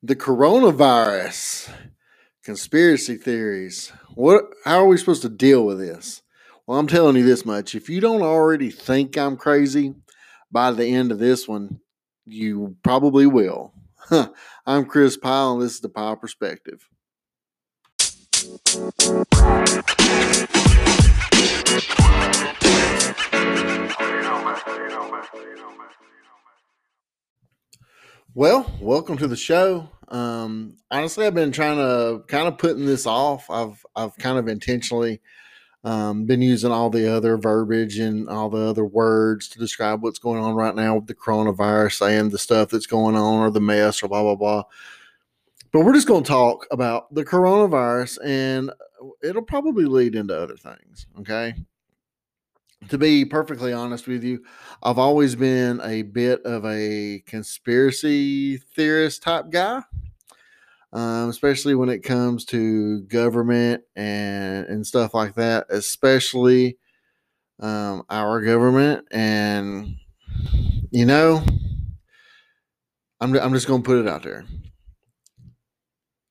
The coronavirus, conspiracy theories. How are we supposed to deal with this? Well, I'm telling you this much. If you don't already think I'm crazy, by the end of this one, you probably will. I'm Chris Pyle, and this is the Pyle Perspective. Well, welcome to the show. Honestly, I've been trying to putting this off. I've kind of intentionally been using all the other verbiage and all the other words to describe what's going on right now with the coronavirus and the stuff that's going on or the mess or blah, blah, blah. But we're just going to talk about the coronavirus, and it'll probably lead into other things, okay? To be perfectly honest with you, I've always been a bit of a conspiracy theorist type guy, especially when it comes to government and stuff like that, especially our government. And, you know, I'm just going to put it out there.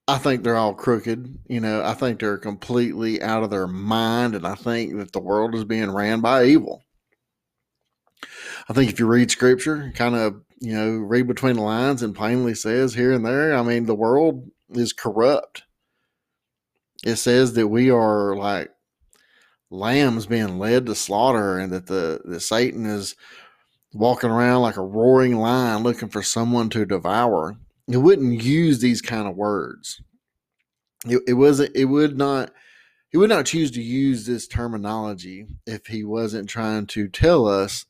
I think they're all crooked. You know, I think they're completely out of their mind, and I think that the world is being ran by evil. I think if you read scripture, kind of, you know, read between the lines and plainly says here and there, I mean, the world is corrupt. It says that we are like lambs being led to slaughter, and that the Satan is walking around like a roaring lion looking for someone to devour. It wouldn't use these kind of words. He would not choose to use this terminology if he wasn't trying to tell us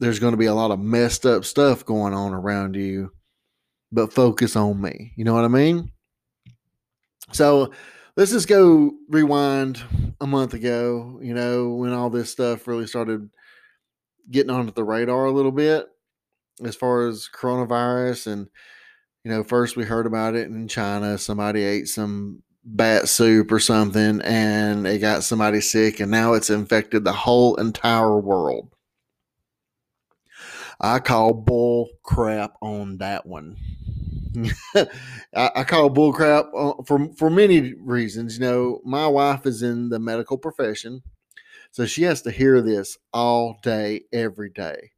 there's going to be a lot of messed up stuff going on around you, but focus on me. You know what I mean? So let's just go rewind a month ago, you know, when all this stuff really started getting onto the radar a little bit as far as coronavirus. And, you know, first we heard about it in China. Somebody ate some bat soup or something, and it got somebody sick, and now it's infected the whole entire world. I call bull crap on that one. I call bull crap for many reasons. You know, my wife is in the medical profession, so she has to hear this all day, every day.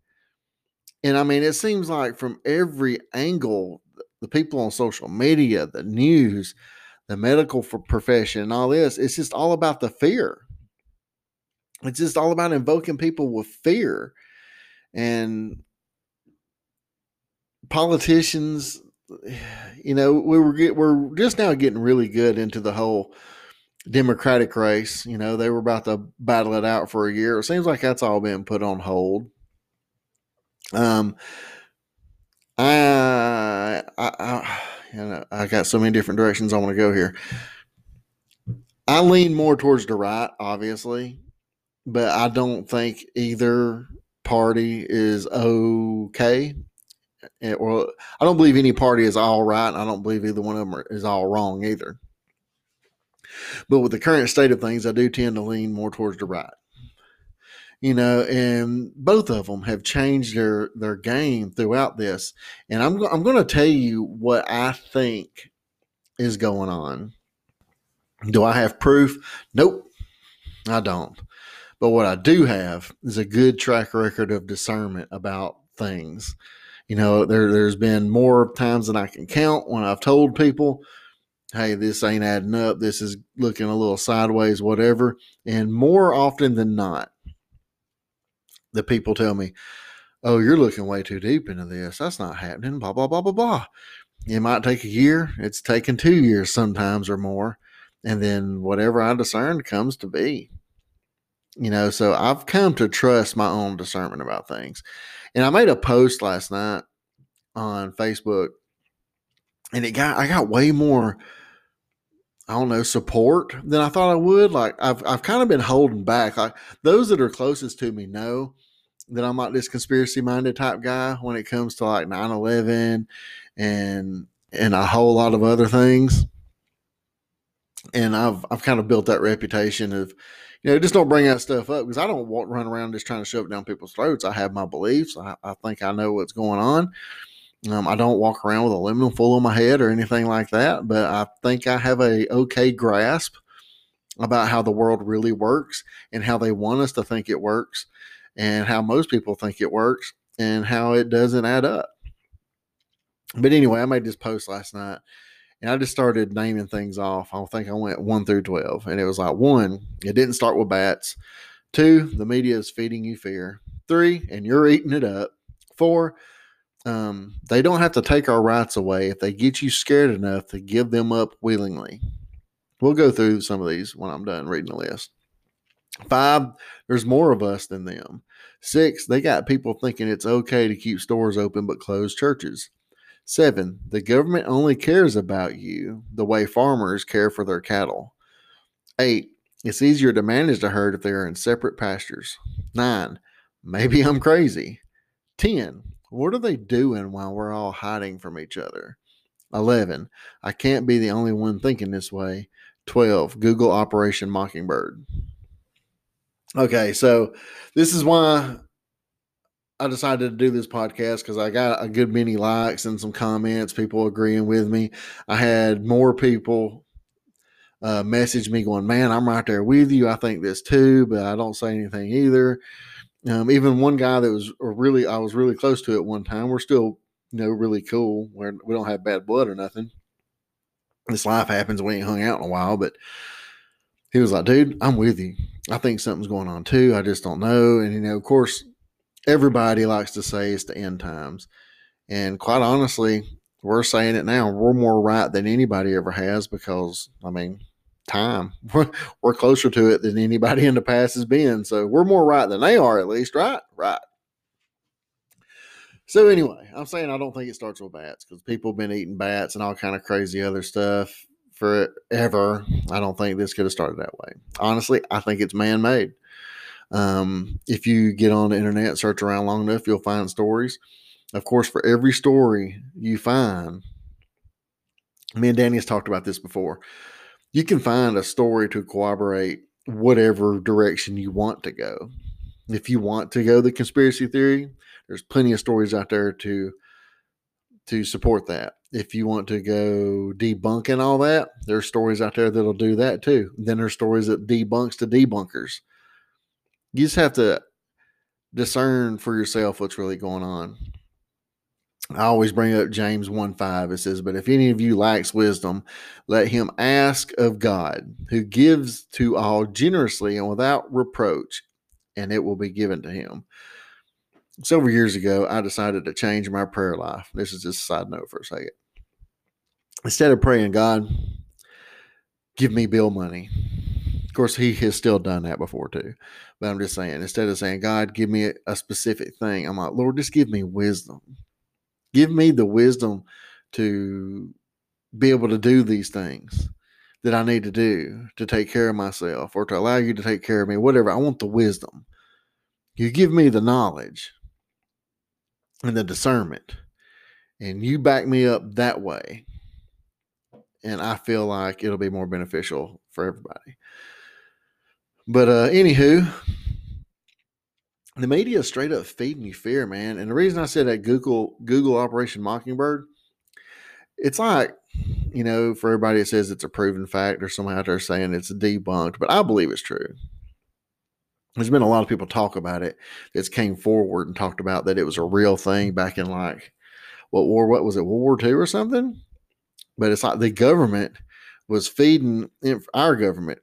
And I mean, it seems like from every angle, the people on social media, the news, the medical profession, and all this, it's just all about the fear. It's just all about invoking people with fear. And politicians, you know, we're just now getting really good into the whole Democratic race. You know, they were about to battle it out for a year. It seems like that's all been put on hold. I got so many different directions I want to go here. I lean more towards the right, obviously, but I don't think either party is okay. Well, I don't believe any party is all right, and I don't believe either one of them is all wrong either. But with the current state of things, I do tend to lean more towards the right. You know, and both of them have changed their game throughout this. And I'm going to tell you what I think is going on. Do I have proof? Nope, I don't. But what I do have is a good track record of discernment about things. You know, there's been more times than I can count when I've told people, hey, this ain't adding up, this is looking a little sideways, whatever. And more often than not, the people tell me, oh, you're looking way too deep into this. That's not happening, blah, blah, blah, blah, blah. It might take a year. It's taken 2 years sometimes or more. And then whatever I discerned comes to be. You know, so I've come to trust my own discernment about things. And I made a post last night on Facebook, and I got way more, I don't know, support than I thought I would. Like I've kind of been holding back. Like those that are closest to me know that I'm like this conspiracy minded type guy when it comes to like 9/11 and a whole lot of other things. And I've kind of built that reputation of, you know, just don't bring that stuff up, because I don't run around just trying to shove it down people's throats. I have my beliefs. I think I know what's going on. I don't walk around with aluminum foil on my head or anything like that, but I think I have a okay grasp about how the world really works and how they want us to think it works and how most people think it works and how it doesn't add up. But anyway, I made this post last night and I just started naming things off. I think I went 1 through 12 and it was like 1, it didn't start with bats. 2, the media is feeding you fear. 3, and you're eating it up. 4, they don't have to take our rights away if they get you scared enough to give them up willingly. We'll go through some of these when I'm done reading the list. 5, there's more of us than them. 6, they got people thinking it's okay to keep stores open but close churches. 7, the government only cares about you the way farmers care for their cattle. 8, it's easier to manage the herd if they are in separate pastures. 9, maybe I'm crazy. 10, what are they doing while we're all hiding from each other? 11, I can't be the only one thinking this way. 12, Google Operation Mockingbird. Okay, so this is why I decided to do this podcast, because I got a good many likes and some comments, people agreeing with me. I had more people message me going, man, I'm right there with you. I think this too, but I don't say anything either. Even one guy that was really close to at one time. We're still, really cool. We don't have bad blood or nothing. This life happens. We ain't hung out in a while, but he was like, dude, I'm with you. I think something's going on too. I just don't know. And, of course, everybody likes to say it's the end times. And quite honestly, we're saying it now. We're more right than anybody ever has because, time. We're closer to it than anybody in the past has been. So we're more right than they are, at least, right? Right. So anyway, I'm saying I don't think it starts with bats because people have been eating bats and all kind of crazy other stuff forever. I don't think this could have started that way. Honestly, I think it's man-made. If you get on the internet, search around long enough, you'll find stories. Of course, for every story you find, me and Danny has talked about this before. You can find a story to corroborate whatever direction you want to go. If you want to go the conspiracy theory, there's plenty of stories out there to support that. If you want to go debunking all that, there's stories out there that'll do that too. Then there's stories that debunks to debunkers. You just have to discern for yourself what's really going on. I always bring up James 1:5. It says, but if any of you lacks wisdom, let him ask of God, who gives to all generously and without reproach, and it will be given to him. Several years ago, I decided to change my prayer life. This is just a side note for a second. Instead of praying, God, give me bill money. Of course, he has still done that before too. But I'm just saying, instead of saying, God, give me a specific thing, I'm like, Lord, just give me wisdom. Give me the wisdom to be able to do these things that I need to do to take care of myself or to allow you to take care of me, whatever. I want the wisdom. You give me the knowledge and the discernment, and you back me up that way. And I feel like it'll be more beneficial for everybody. But anywho, the media is straight up feeding you fear, man. And the reason I said that Google Operation Mockingbird, it's like, for everybody that says it's a proven fact or someone out there saying it's debunked, but I believe it's true. There's been a lot of people talk about it that's came forward and talked about that it was a real thing back in like, what was it, World War II or something? But it's like the government was feeding our government,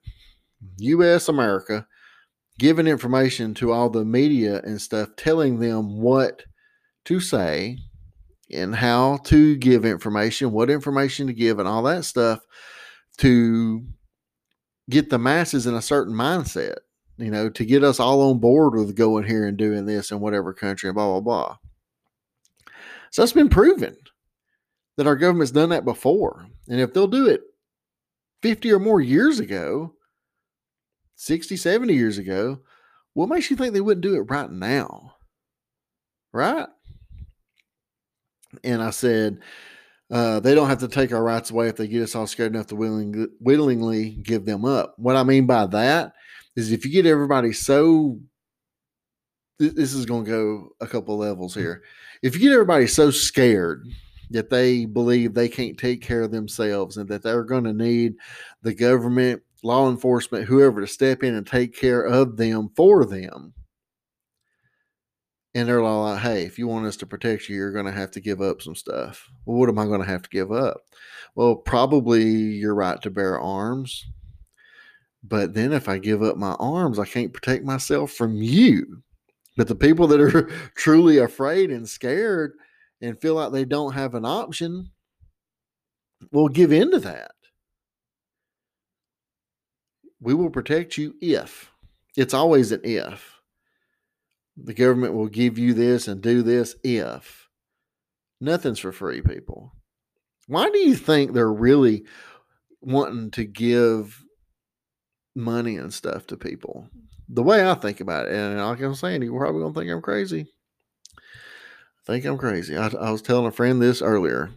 U.S. America, giving information to all the media and stuff, telling them what to say and how to give information, what information to give and all that stuff to get the masses in a certain mindset, to get us all on board with going here and doing this in whatever country and blah, blah, blah. So it's been proven that our government's done that before. And if they'll do it 50 or more years ago, 60, 70 years ago, what makes you think they wouldn't do it right now? Right? And I said, they don't have to take our rights away if they get us all scared enough to willingly give them up. What I mean by that is if you get everybody so, this is going to go a couple levels here. if you get everybody so scared that they believe they can't take care of themselves and that they're going to need the government, law enforcement, whoever to step in and take care of them for them. And they're all like, hey, if you want us to protect you, you're going to have to give up some stuff. Well, what am I going to have to give up? Well, probably your right to bear arms. But then if I give up my arms, I can't protect myself from you. But the people that are truly afraid and scared and feel like they don't have an option will give in to that. We will protect you if. It's always an if. The government will give you this and do this if. Nothing's for free, people. Why do you think they're really wanting to give money and stuff to people? The way I think about it, and like I'm saying, you're probably going to think I'm crazy. I think I'm crazy. I was telling a friend this earlier.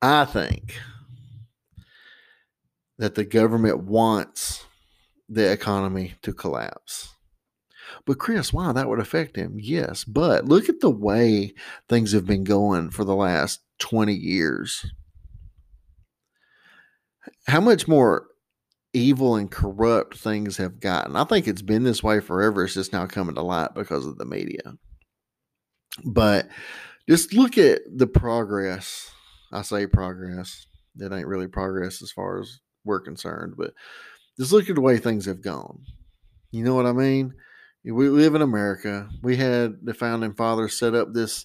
I think that the government wants the economy to collapse. But Chris, wow, that would affect him. Yes, but look at the way things have been going for the last 20 years. How much more evil and corrupt things have gotten. I think it's been this way forever. It's just now coming to light because of the media. But just look at the progress. I say progress. That ain't really progress as far as we're concerned. But just look at the way things have gone. You know what I mean? We live in America. We had the founding fathers set up this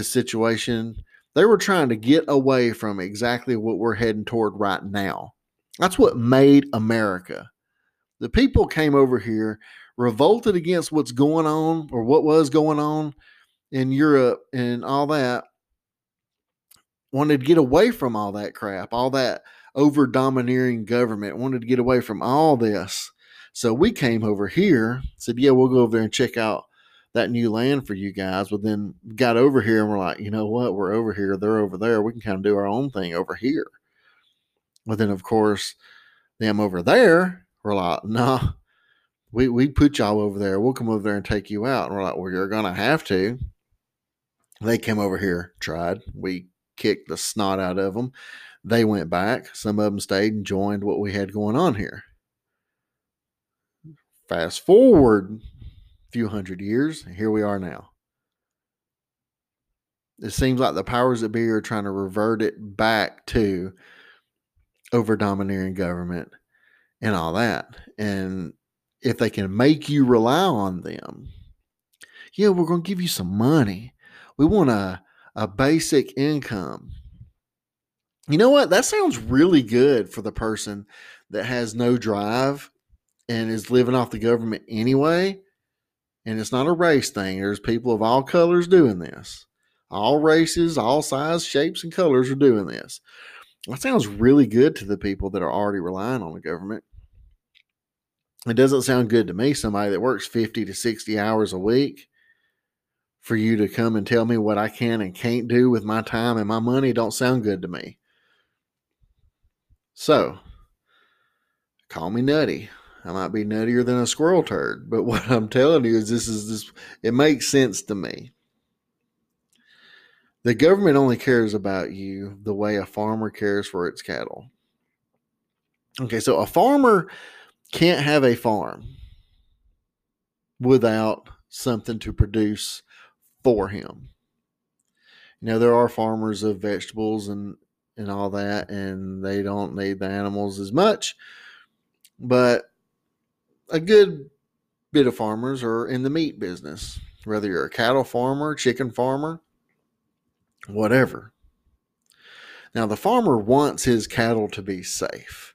situation. They were trying to get away from exactly what we're heading toward right now. That's what made America. The people came over here, revolted against what's going on or what was going on in Europe and all that. Wanted to get away from all that crap, all that over-domineering government. Wanted to get away from all this. So we came over here, said, yeah, we'll go over there and check out that new land for you guys. But then got over here and we're like, you know what? We're over here. They're over there. We can kind of do our own thing over here. But then, of course, them over there, we're like, nah, we put y'all over there. We'll come over there and take you out. And we're like, well, you're going to have to. They came over here, tried. We kicked the snot out of them. They went back. Some of them stayed and joined what we had going on here. Fast forward a few hundred years, and here we are now. It seems like the powers that be are trying to revert it back to over-domineering government and all that. And if they can make you rely on them, yeah, we're going to give you some money. We want a basic income. You know what? That sounds really good for the person that has no drive and is living off the government anyway. And it's not a race thing. There's people of all colors doing this. All races, all sizes, shapes, and colors are doing this. That sounds really good to the people that are already relying on the government. It doesn't sound good to me, somebody that works 50 to 60 hours a week, for you to come and tell me what I can and can't do with my time and my money. Don't sound good to me. So, call me nutty. I might be nuttier than a squirrel turd, but what I'm telling you is this. It makes sense to me. The government only cares about you the way a farmer cares for its cattle. Okay, so a farmer can't have a farm without something to produce for him. You know, there are farmers of vegetables and all that, and they don't need the animals as much, but a good bit of farmers are in the meat business, whether you're a cattle farmer, chicken farmer, whatever. Now, the farmer wants his cattle to be safe.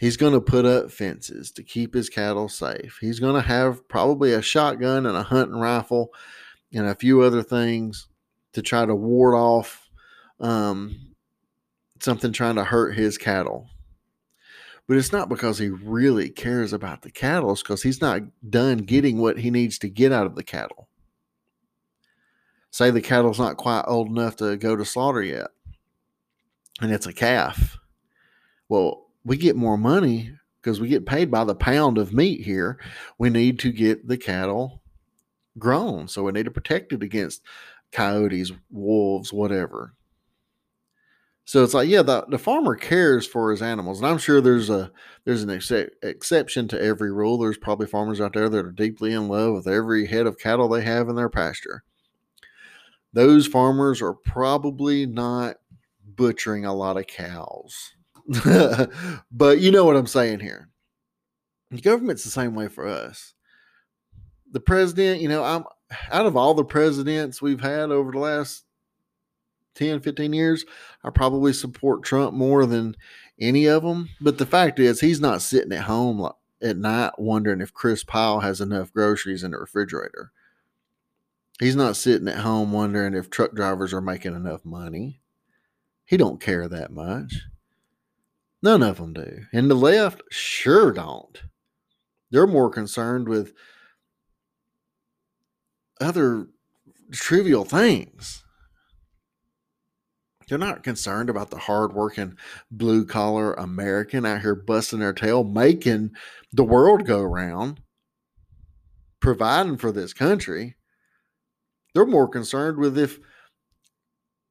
He's going to put up fences to keep his cattle safe. He's going to have probably a shotgun and a hunting rifle and a few other things to try to ward off something trying to hurt his cattle. But it's not because he really cares about the cattle. It's because he's not done getting what he needs to get out of the cattle. Say the cattle's not quite old enough to go to slaughter yet, and it's a calf. Well, we get more money because we get paid by the pound of meat here. We need to get the cattle grown, so we need to protect it against coyotes, wolves, whatever. So it's like, yeah, the farmer cares for his animals. And I'm sure there's an exception to every rule. There's probably farmers out there that are deeply in love with every head of cattle they have in their pasture. Those farmers are probably not butchering a lot of cows. But you know what I'm saying here. The government's the same way for us. The president, you know, I'm out of all the presidents we've had over the last 10, 15 years, I probably support Trump more than any of them. But the fact is, he's not sitting at home at night wondering if Chris Pyle has enough groceries in the refrigerator. He's not sitting at home wondering if truck drivers are making enough money. He don't care that much. None of them do. And the left sure don't. They're more concerned with other trivial things. They're not concerned about the hardworking, blue-collar American out here busting their tail, making the world go round, providing for this country. They're more concerned with if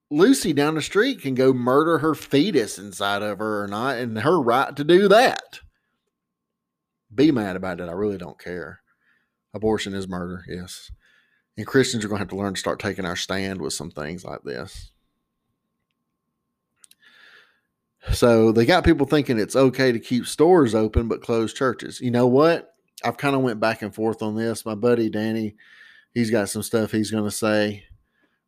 Lucy down the street can go murder her fetus inside of her or not, and her right to do that. Be mad about it. I really don't care. Abortion is murder, yes. And Christians are going to have to learn to start taking our stand with some things like this. So they got people thinking it's okay to keep stores open but close churches. You know what? I've kind of went back and forth on this. My buddy Danny, he's got some stuff he's going to say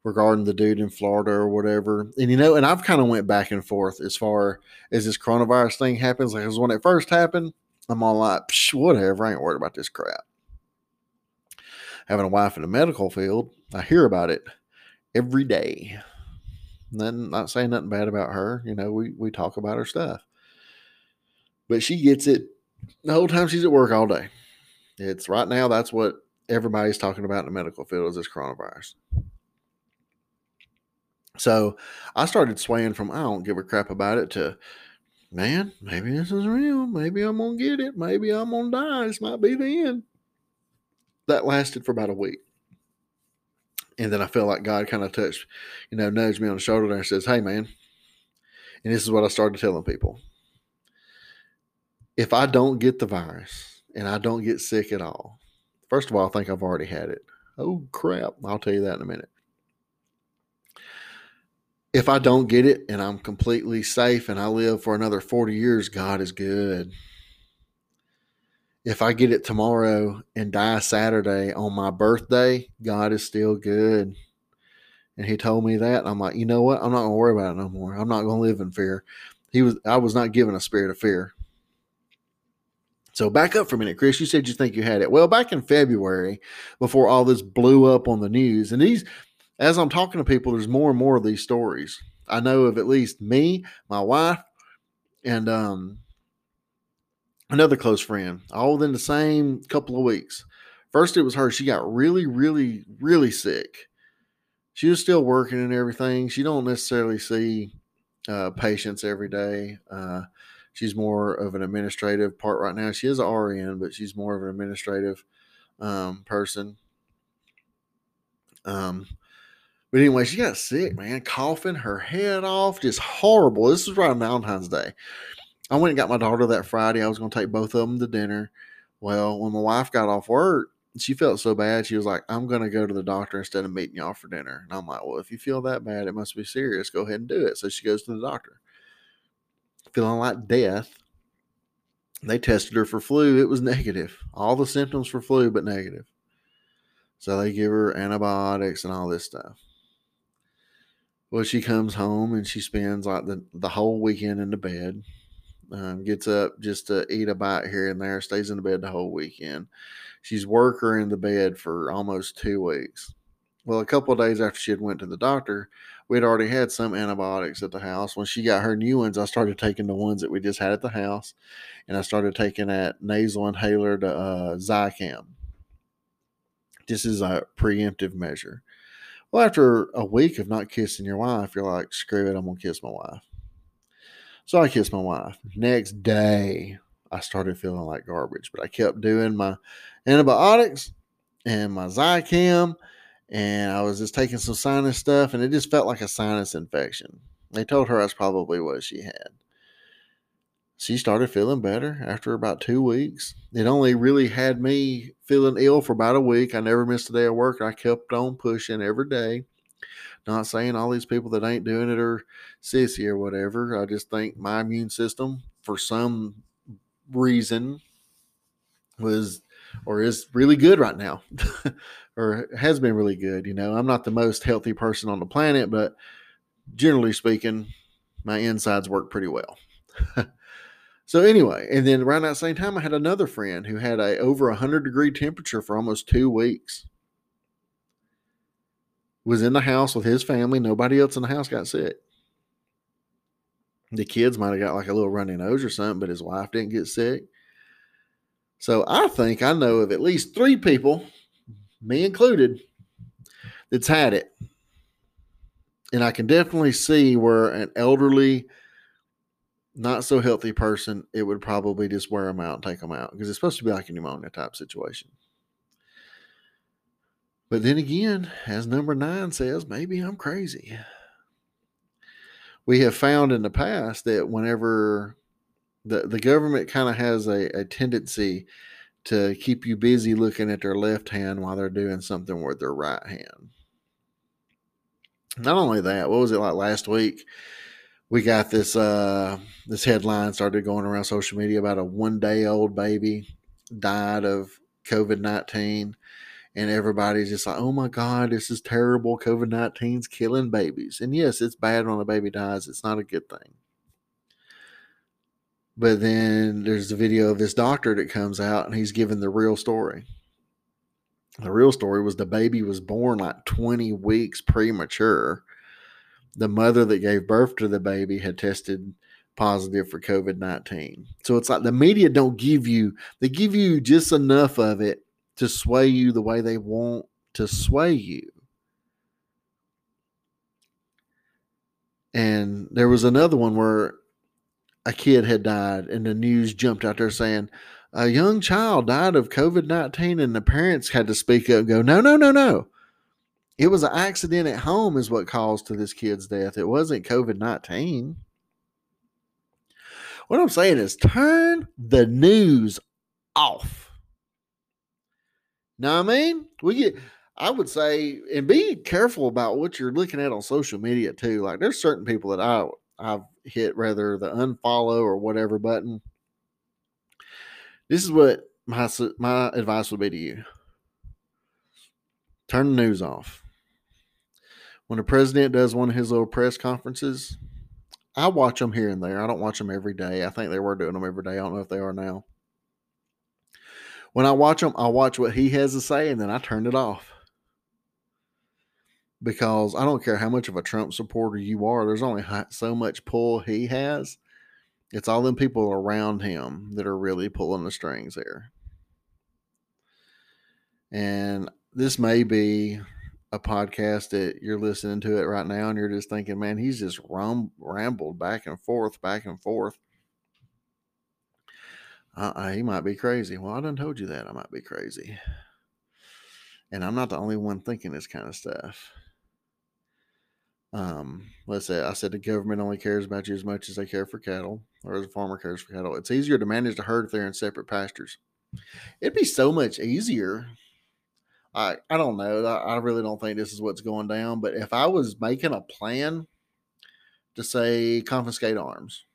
regarding the dude in Florida or whatever. And, you know, and I've kind of went back and forth as far as this coronavirus thing happens. Like, when it first happened, I'm all like, psh, whatever. I ain't worried about this crap. Having a wife in the medical field, I hear about it every day. Not saying nothing bad about her. You know, we talk about her stuff. But she gets it the whole time she's at work all day. It's right now, that's what everybody's talking about in the medical field is this coronavirus. So I started swaying from I don't give a crap about it to, man, maybe this is real. Maybe I'm going to get it. Maybe I'm going to die. This might be the end. That lasted for about a week. And then I feel like God kind of touched, you know, nudged me on the shoulder there and says, hey, man. And this is what I started telling people. If I don't get the virus and I don't get sick at all, first of all, I think I've already had it. Oh, crap. I'll tell you that in a minute. If I don't get it and I'm completely safe and I live for another 40 years, God is good. If I get it tomorrow and die Saturday on my birthday, God is still good. And he told me that. I'm like, you know what? I'm not going to worry about it no more. I'm not going to live in fear. I was not given a spirit of fear. So back up for a minute, Chris. You said you think you had it. Well, back in February, before all this blew up on the news, and these, as I'm talking to people, there's more and more of these stories. I know of at least me, my wife, and another close friend, all within the same couple of weeks. First, it was her. She got really, really, really sick. She was still working and everything. She don't necessarily see patients every day. She's more of an administrative part right now. She is an RN, but she's more of an administrative person. But anyway, she got sick, man, coughing her head off, just horrible. This was right on Valentine's Day. I went and got my daughter that Friday. I was going to take both of them to dinner. Well, when my wife got off work, she felt so bad. She was like, I'm going to go to the doctor instead of meeting y'all for dinner. And I'm like, well, if you feel that bad, it must be serious. Go ahead and do it. So she goes to the doctor. Feeling like death. They tested her for flu. It was negative. All the symptoms for flu, but negative. So they give her antibiotics and all this stuff. Well, she comes home and she spends like the whole weekend in the bed. Gets up just to eat a bite here and there, stays in the bed the whole weekend. She's worker in the bed for almost 2 weeks. Well, a couple of days after she had went to the doctor, we'd already had some antibiotics at the house. When she got her new ones, I started taking the ones that we just had at the house, and I started taking that nasal inhaler to Zicam. This is a preemptive measure. Well, after a week of not kissing your wife, you're like, screw it, I'm going to kiss my wife. So I kissed my wife. Next day, I started feeling like garbage, but I kept doing my antibiotics and my Zicam and I was just taking some sinus stuff, and it just felt like a sinus infection. They told her that's probably what she had. She started feeling better after about 2 weeks. It only really had me feeling ill for about a week. I never missed a day of work. I kept on pushing every day. Not saying all these people that ain't doing it are sissy or whatever. I just think my immune system, for some reason, was or is really good right now or has been really good. You know, I'm not the most healthy person on the planet, but generally speaking, my insides work pretty well. So anyway, and then around that same time, I had another friend who had a over 100-degree temperature for almost 2 weeks. Was in the house with his family. Nobody else in the house got sick. The kids might have got like a little runny nose or something, but his wife didn't get sick. So I think I know of at least 3 people, me included, that's had it. And I can definitely see where an elderly, not so healthy person, it would probably just wear them out and take them out, because it's supposed to be like a pneumonia type situation. But then again, as number 9 says, maybe I'm crazy. We have found in the past that whenever the government kind of has a tendency to keep you busy looking at their left hand while they're doing something with their right hand. Not only that, what was it like last week? We got this this headline started going around social media about a 1-day-old baby died of COVID-19. And everybody's just like, oh my God, this is terrible. COVID-19's killing babies. And yes, it's bad when a baby dies. It's not a good thing. But then there's a video of this doctor that comes out, and he's giving the real story. The real story was the baby was born like 20 weeks premature. The mother that gave birth to the baby had tested positive for COVID-19. So it's like the media don't give you, they give you just enough of it to sway you the way they want to sway you. And there was another one where a kid had died and the news jumped out there saying, a young child died of COVID-19, and the parents had to speak up and go, no, no, no, no. It was an accident at home is what caused to this kid's death. It wasn't COVID-19. What I'm saying is turn the news off. Now, I mean, I would say, and be careful about what you're looking at on social media too. Like there's certain people that I've hit rather the unfollow or whatever button. This is what my advice would be to you. Turn the news off. When the president does one of his little press conferences, I watch them here and there. I don't watch them every day. I think they were doing them every day. I don't know if they are now. When I watch them, I watch what he has to say, and then I turn it off. Because I don't care how much of a Trump supporter you are, there's only so much pull he has. It's all them people around him that are really pulling the strings there. And this may be a podcast that you're listening to it right now and you're just thinking, man, he's just rambled back and forth. He might be crazy. Well, I done told you that I might be crazy. And I'm not the only one thinking this kind of stuff. Let's say I said the government only cares about you as much as they care for cattle, or as a farmer cares for cattle. It's easier to manage the herd if they're in separate pastures. It'd be so much easier. I don't know. I really don't think this is what's going down. But if I was making a plan to say confiscate arms,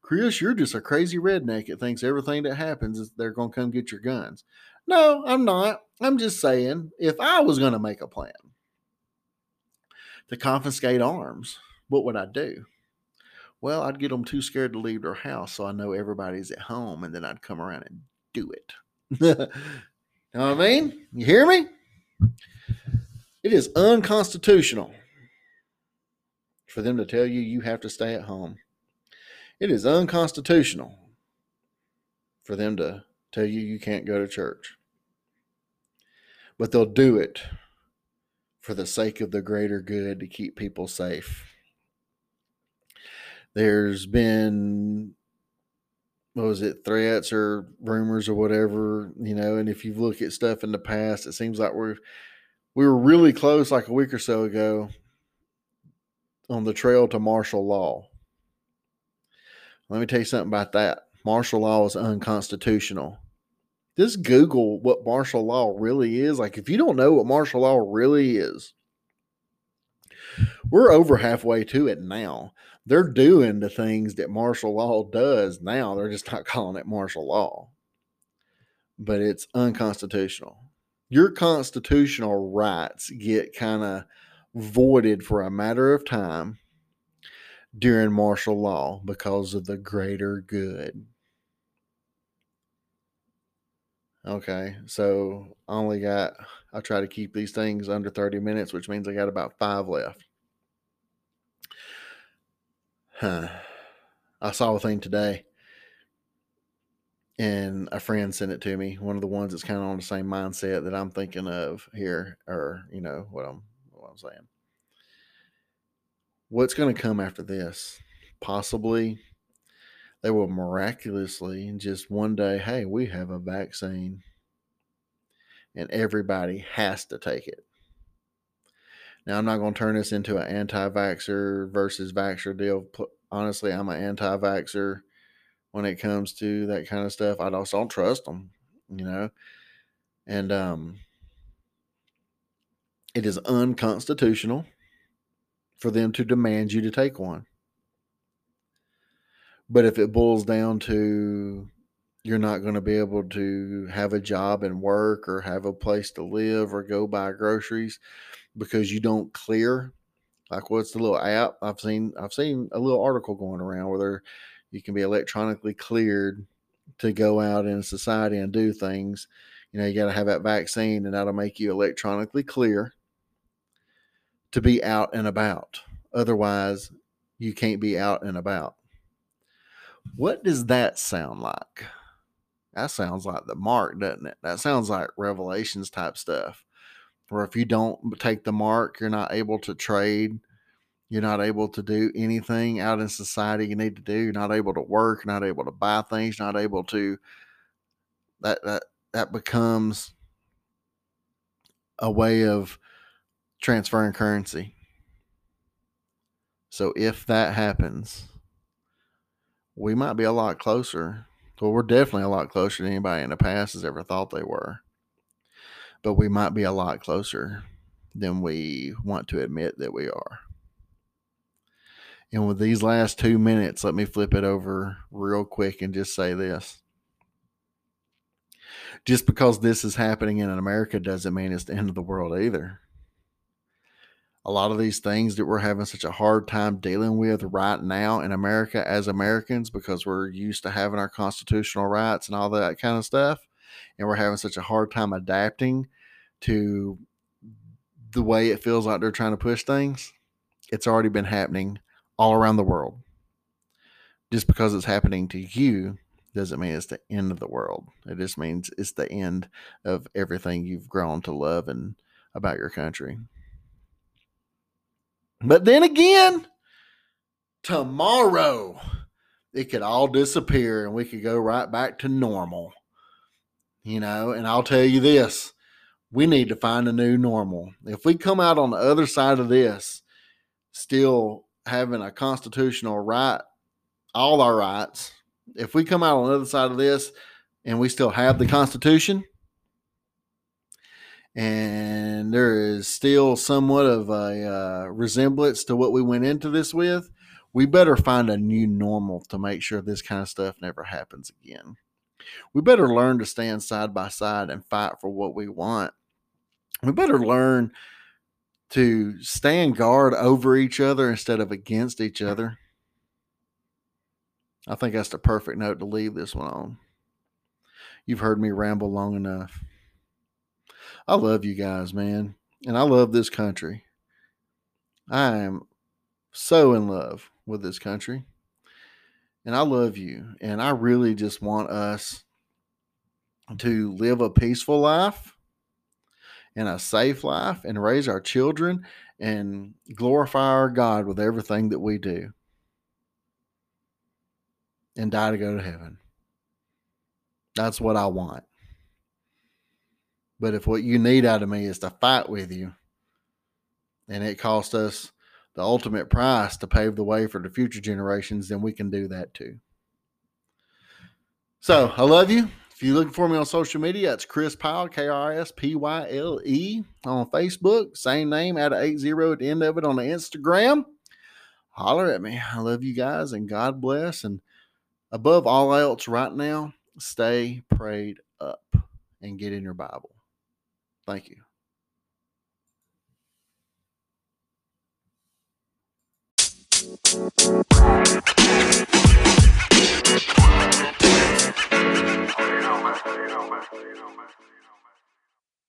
Chris, you're just a crazy redneck that thinks everything that happens is they're going to come get your guns. No, I'm not. I'm just saying if I was going to make a plan to confiscate arms, what would I do? Well, I'd get them too scared to leave their house so I know everybody's at home, and then I'd come around and do it. Know what I mean? You hear me? It is unconstitutional for them to tell you you have to stay at home. It is unconstitutional for them to tell you you can't go to church. But they'll do it for the sake of the greater good to keep people safe. There's been... what was it, threats or rumors or whatever, you know, and if you look at stuff in the past, it seems like We were really close like a week or so ago on the trail to martial law. Let me tell you something about that. Martial law is unconstitutional. Just Google what martial law really is. Like, if you don't know what martial law really is, we're over halfway to it now. They're doing the things that martial law does now. They're just not calling it martial law. But it's unconstitutional. Your constitutional rights get kind of voided for a matter of time during martial law because of the greater good. Okay, so I try to keep these things under 30 minutes, which means I got about 5 left. I saw a thing today, and a friend sent it to me, one of the ones that's kind of on the same mindset that I'm thinking of here, or, you know, what I'm saying. What's going to come after this? Possibly they will miraculously, and just one day, hey, we have a vaccine and everybody has to take it. Now, I'm not going to turn this into an anti-vaxxer versus vaxxer deal. Honestly, I'm an anti-vaxxer when it comes to that kind of stuff. I also don't trust them, you know. And it is unconstitutional for them to demand you to take one. But if it boils down to you're not going to be able to have a job and work or have a place to live or go buy groceries because you don't clear, like what's the little app? I've seen a little article going around where you can be electronically cleared to go out in society and do things. You know, you got to have that vaccine, and that'll make you electronically clear to be out and about. Otherwise, you can't be out and about. What does that sound like? That sounds like the mark, doesn't it? That sounds like Revelations type stuff. Where if you don't take the mark, you're not able to trade. You're not able to do anything out in society you need to do. You're not able to work. You're not able to buy things. You're not able to. That becomes a way of transferring currency. So if that happens, we might be a lot closer. Well, we're definitely a lot closer than anybody in the past has ever thought they were. But we might be a lot closer than we want to admit that we are. And with these last 2 minutes, let me flip it over real quick and just say this. Just because this is happening in America doesn't mean it's the end of the world either. A lot of these things that we're having such a hard time dealing with right now in America as Americans, because we're used to having our constitutional rights and all that kind of stuff, and we're having such a hard time adapting to the way it feels like they're trying to push things, it's already been happening all around the world. Just because it's happening to you doesn't mean it's the end of the world. It just means it's the end of everything you've grown to love and about your country. But then again, tomorrow it could all disappear and we could go right back to normal. You know, and I'll tell you this, we need to find a new normal. If we come out on the other side of this, still having a constitutional right, all our rights, if we come out on the other side of this and we still have the Constitution, and there is still somewhat of a resemblance to what we went into this with, we better find a new normal to make sure this kind of stuff never happens again. We better learn to stand side by side and fight for what we want. We better learn to stand guard over each other instead of against each other. I think that's the perfect note to leave this one on. You've heard me ramble long enough. I love you guys, man. And I love this country. I am so in love with this country. And I love you. And I really just want us to live a peaceful life and a safe life and raise our children and glorify our God with everything that we do and die to go to heaven. That's what I want. But if what you need out of me is to fight with you, and it cost us the ultimate price to pave the way for the future generations, then we can do that too. So I love you. If you're looking for me on social media, it's Chris Pyle, KRSPYLE on Facebook. Same name, add an 80 at the end of it on the Instagram. Holler at me. I love you guys, and God bless. And above all else right now, stay prayed up and get in your Bible. Thank you.